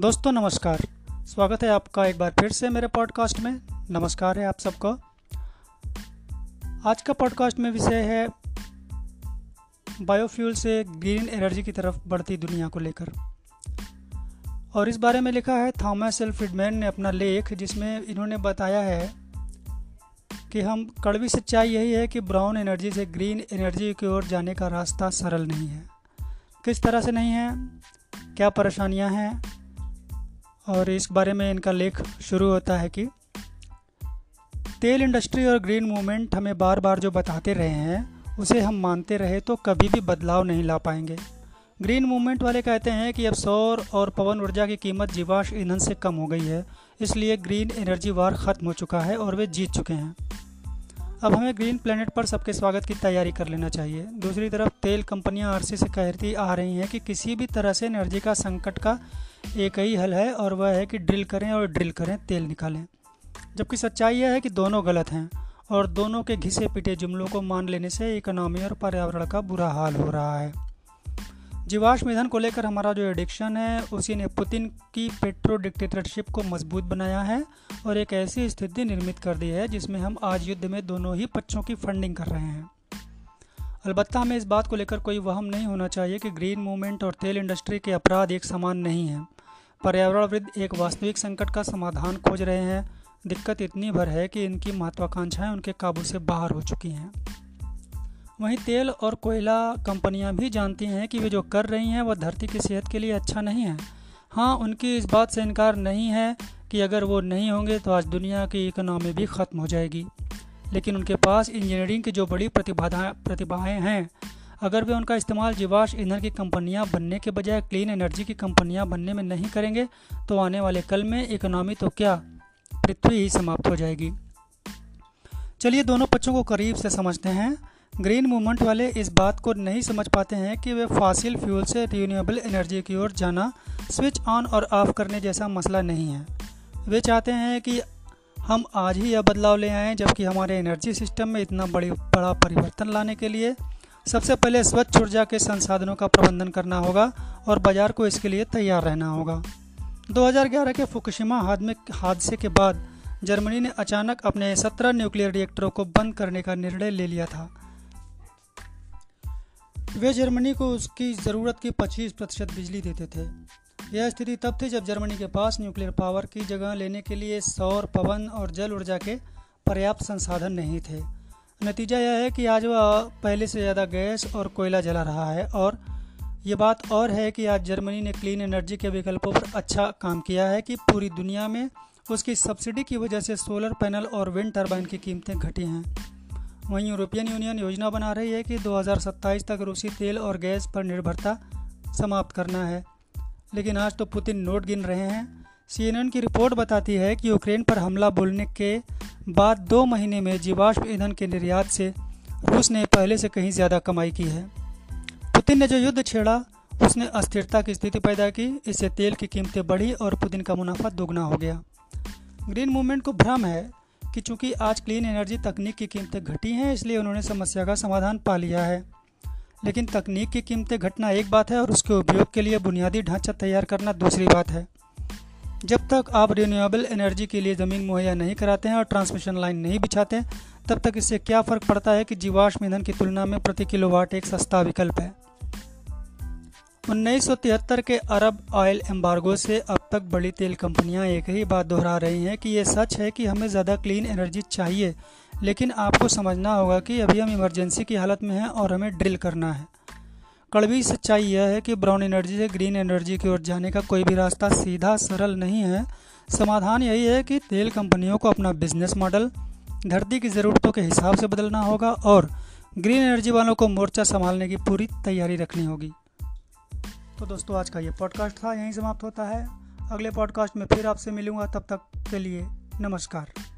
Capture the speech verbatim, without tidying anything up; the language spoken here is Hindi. दोस्तों नमस्कार, स्वागत है आपका एक बार फिर से मेरे पॉडकास्ट में। नमस्कार है आप सबको। आज का पॉडकास्ट में विषय है बायोफ्यूल से ग्रीन एनर्जी की तरफ बढ़ती दुनिया को लेकर, और इस बारे में लिखा है थॉमस एल फ्रीडमैन ने अपना लेख, जिसमें इन्होंने बताया है कि हम कड़वी सच्चाई यही है कि ब्राउन एनर्जी से ग्रीन एनर्जी की ओर जाने का रास्ता सरल नहीं है। किस तरह से नहीं है, क्या परेशानियां हैं, और इस बारे में इनका लेख शुरू होता है कि तेल इंडस्ट्री और ग्रीन मूवमेंट हमें बार बार जो बताते रहे हैं उसे हम मानते रहे तो कभी भी बदलाव नहीं ला पाएंगे। ग्रीन मूवमेंट वाले कहते हैं कि अब सौर और पवन ऊर्जा की कीमत जीवाश्म ईंधन से कम हो गई है, इसलिए ग्रीन एनर्जी वार ख़त्म हो चुका है और वे जीत चुके हैं। अब हमें ग्रीन प्लेनेट पर सबके स्वागत की तैयारी कर लेना चाहिए। दूसरी तरफ तेल कंपनियां आरसी से कहती आ रही हैं कि किसी भी तरह से एनर्जी का संकट का एक ही हल है, और वह है कि ड्रिल करें और ड्रिल करें तेल निकालें, जबकि सच्चाई यह है कि दोनों गलत हैं, और दोनों के घिसे पिटे जुमलों को मान लेने से इकोनॉमी और पर्यावरण का बुरा हाल हो रहा है। जीवाश्म ईंधन को लेकर हमारा जो एडिक्शन है उसी ने पुतिन की पेट्रो डिक्टेटरशिप को मजबूत बनाया है और एक ऐसी स्थिति निर्मित कर दी है जिसमें हम आज युद्ध में दोनों ही पक्षों की फंडिंग कर रहे हैं। अलबत्ता हमें इस बात को लेकर कोई वहम नहीं होना चाहिए कि ग्रीन मूवमेंट और तेल इंडस्ट्री के अपराध एक समान नहीं हैं। पर्यावरणविद एक वास्तविक संकट का समाधान खोज रहे हैं। दिक्कत इतनी भर है कि इनकी महत्वाकांक्षाएँ उनके काबू से बाहर हो चुकी हैं। वहीं तेल और कोयला कंपनियां भी जानती हैं कि वे जो कर रही हैं वह धरती की सेहत के लिए अच्छा नहीं है। हाँ, उनकी इस बात से इनकार नहीं है कि अगर वो नहीं होंगे तो आज दुनिया की इकोनॉमी भी ख़त्म हो जाएगी, लेकिन उनके पास इंजीनियरिंग की जो बड़ी प्रतिभा प्रतिभाएँ हैं, अगर वे उनका इस्तेमाल जीवाश्म ईंधन की कंपनियाँ बनने के बजाय क्लीन एनर्जी की कंपनियाँ बनने में नहीं करेंगे तो आने वाले कल में इकोनॉमी तो क्या, पृथ्वी ही समाप्त हो जाएगी। चलिए दोनों पक्षों को करीब से समझते हैं। ग्रीन मूवमेंट वाले इस बात को नहीं समझ पाते हैं कि वे फॉसिल फ्यूल से रिन्यूएबल एनर्जी की ओर जाना स्विच ऑन और ऑफ करने जैसा मसला नहीं है। वे चाहते हैं कि हम आज ही यह बदलाव ले आएं, जबकि हमारे एनर्जी सिस्टम में इतना बड़ी बड़ा परिवर्तन लाने के लिए सबसे पहले स्वच्छ ऊर्जा के संसाधनों का प्रबंधन करना होगा और बाजार को इसके लिए तैयार रहना होगा। दो हज़ार ग्यारह के फुकुशिमा हादसे के बाद जर्मनी ने अचानक अपने सत्रह न्यूक्लियर रिएक्टरों को बंद करने का निर्णय ले लिया था। वे जर्मनी को उसकी ज़रूरत की पच्चीस प्रतिशत बिजली देते थे। यह स्थिति तब थी जब जर्मनी के पास न्यूक्लियर पावर की जगह लेने के लिए सौर, पवन और जल ऊर्जा के पर्याप्त संसाधन नहीं थे। नतीजा यह है कि आज वह पहले से ज़्यादा गैस और कोयला जला रहा है, और ये बात और है कि आज जर्मनी ने क्लीन एनर्जी के विकल्पों पर अच्छा काम किया है कि पूरी दुनिया में उसकी सब्सिडी की वजह से सोलर पैनल और विंड टर्बाइन की कीमतें घटी हैं। वहीं यूरोपियन यूनियन योजना बना रही है कि दो हज़ार सत्ताईस तक रूसी तेल और गैस पर निर्भरता समाप्त करना है, लेकिन आज तो पुतिन नोट गिन रहे हैं। सी एन एन की रिपोर्ट बताती है कि यूक्रेन पर हमला बोलने के बाद दो महीने में जीवाश्म ईंधन के निर्यात से रूस ने पहले से कहीं ज़्यादा कमाई की है। पुतिन ने जो युद्ध छेड़ा उसने अस्थिरता की स्थिति पैदा की, इससे तेल की कीमतें बढ़ी और पुतिन का मुनाफा दोगुना हो गया। ग्रीन मूवमेंट को भ्रम है कि चूंकि आज क्लीन एनर्जी तकनीक की कीमतें घटी हैं इसलिए उन्होंने समस्या का समाधान पा लिया है, लेकिन तकनीक की कीमतें घटना एक बात है और उसके उपयोग के लिए बुनियादी ढांचा तैयार करना दूसरी बात है। जब तक आप रिन्यूएबल एनर्जी के लिए ज़मीन मुहैया नहीं कराते हैं और ट्रांसमिशन लाइन नहीं बिछाते तब तक इससे क्या फ़र्क पड़ता है कि जीवाश्म ईंधन की तुलना में प्रति किलोवाट एक सस्ता विकल्प है। उन्नीस सौ तिहत्तर के अरब ऑयल एम्बार्गो से अब तक बड़ी तेल कंपनियां एक ही बात दोहरा रही हैं कि ये सच है कि हमें ज़्यादा क्लीन एनर्जी चाहिए, लेकिन आपको समझना होगा कि अभी हम इमरजेंसी की हालत में हैं और हमें ड्रिल करना है। कड़वी सच्चाई यह है कि ब्राउन एनर्जी से ग्रीन एनर्जी की ओर जाने का कोई भी रास्ता सीधा सरल नहीं है। समाधान यही है कि तेल कंपनियों को अपना बिजनेस मॉडल धरती की ज़रूरतों के हिसाब से बदलना होगा और ग्रीन एनर्जी वालों को मोर्चा संभालने की पूरी तैयारी रखनी होगी। तो दोस्तों आज का ये पॉडकास्ट था, यहीं समाप्त होता है। अगले पॉडकास्ट में फिर आपसे मिलूंगा, तब तक के लिए नमस्कार।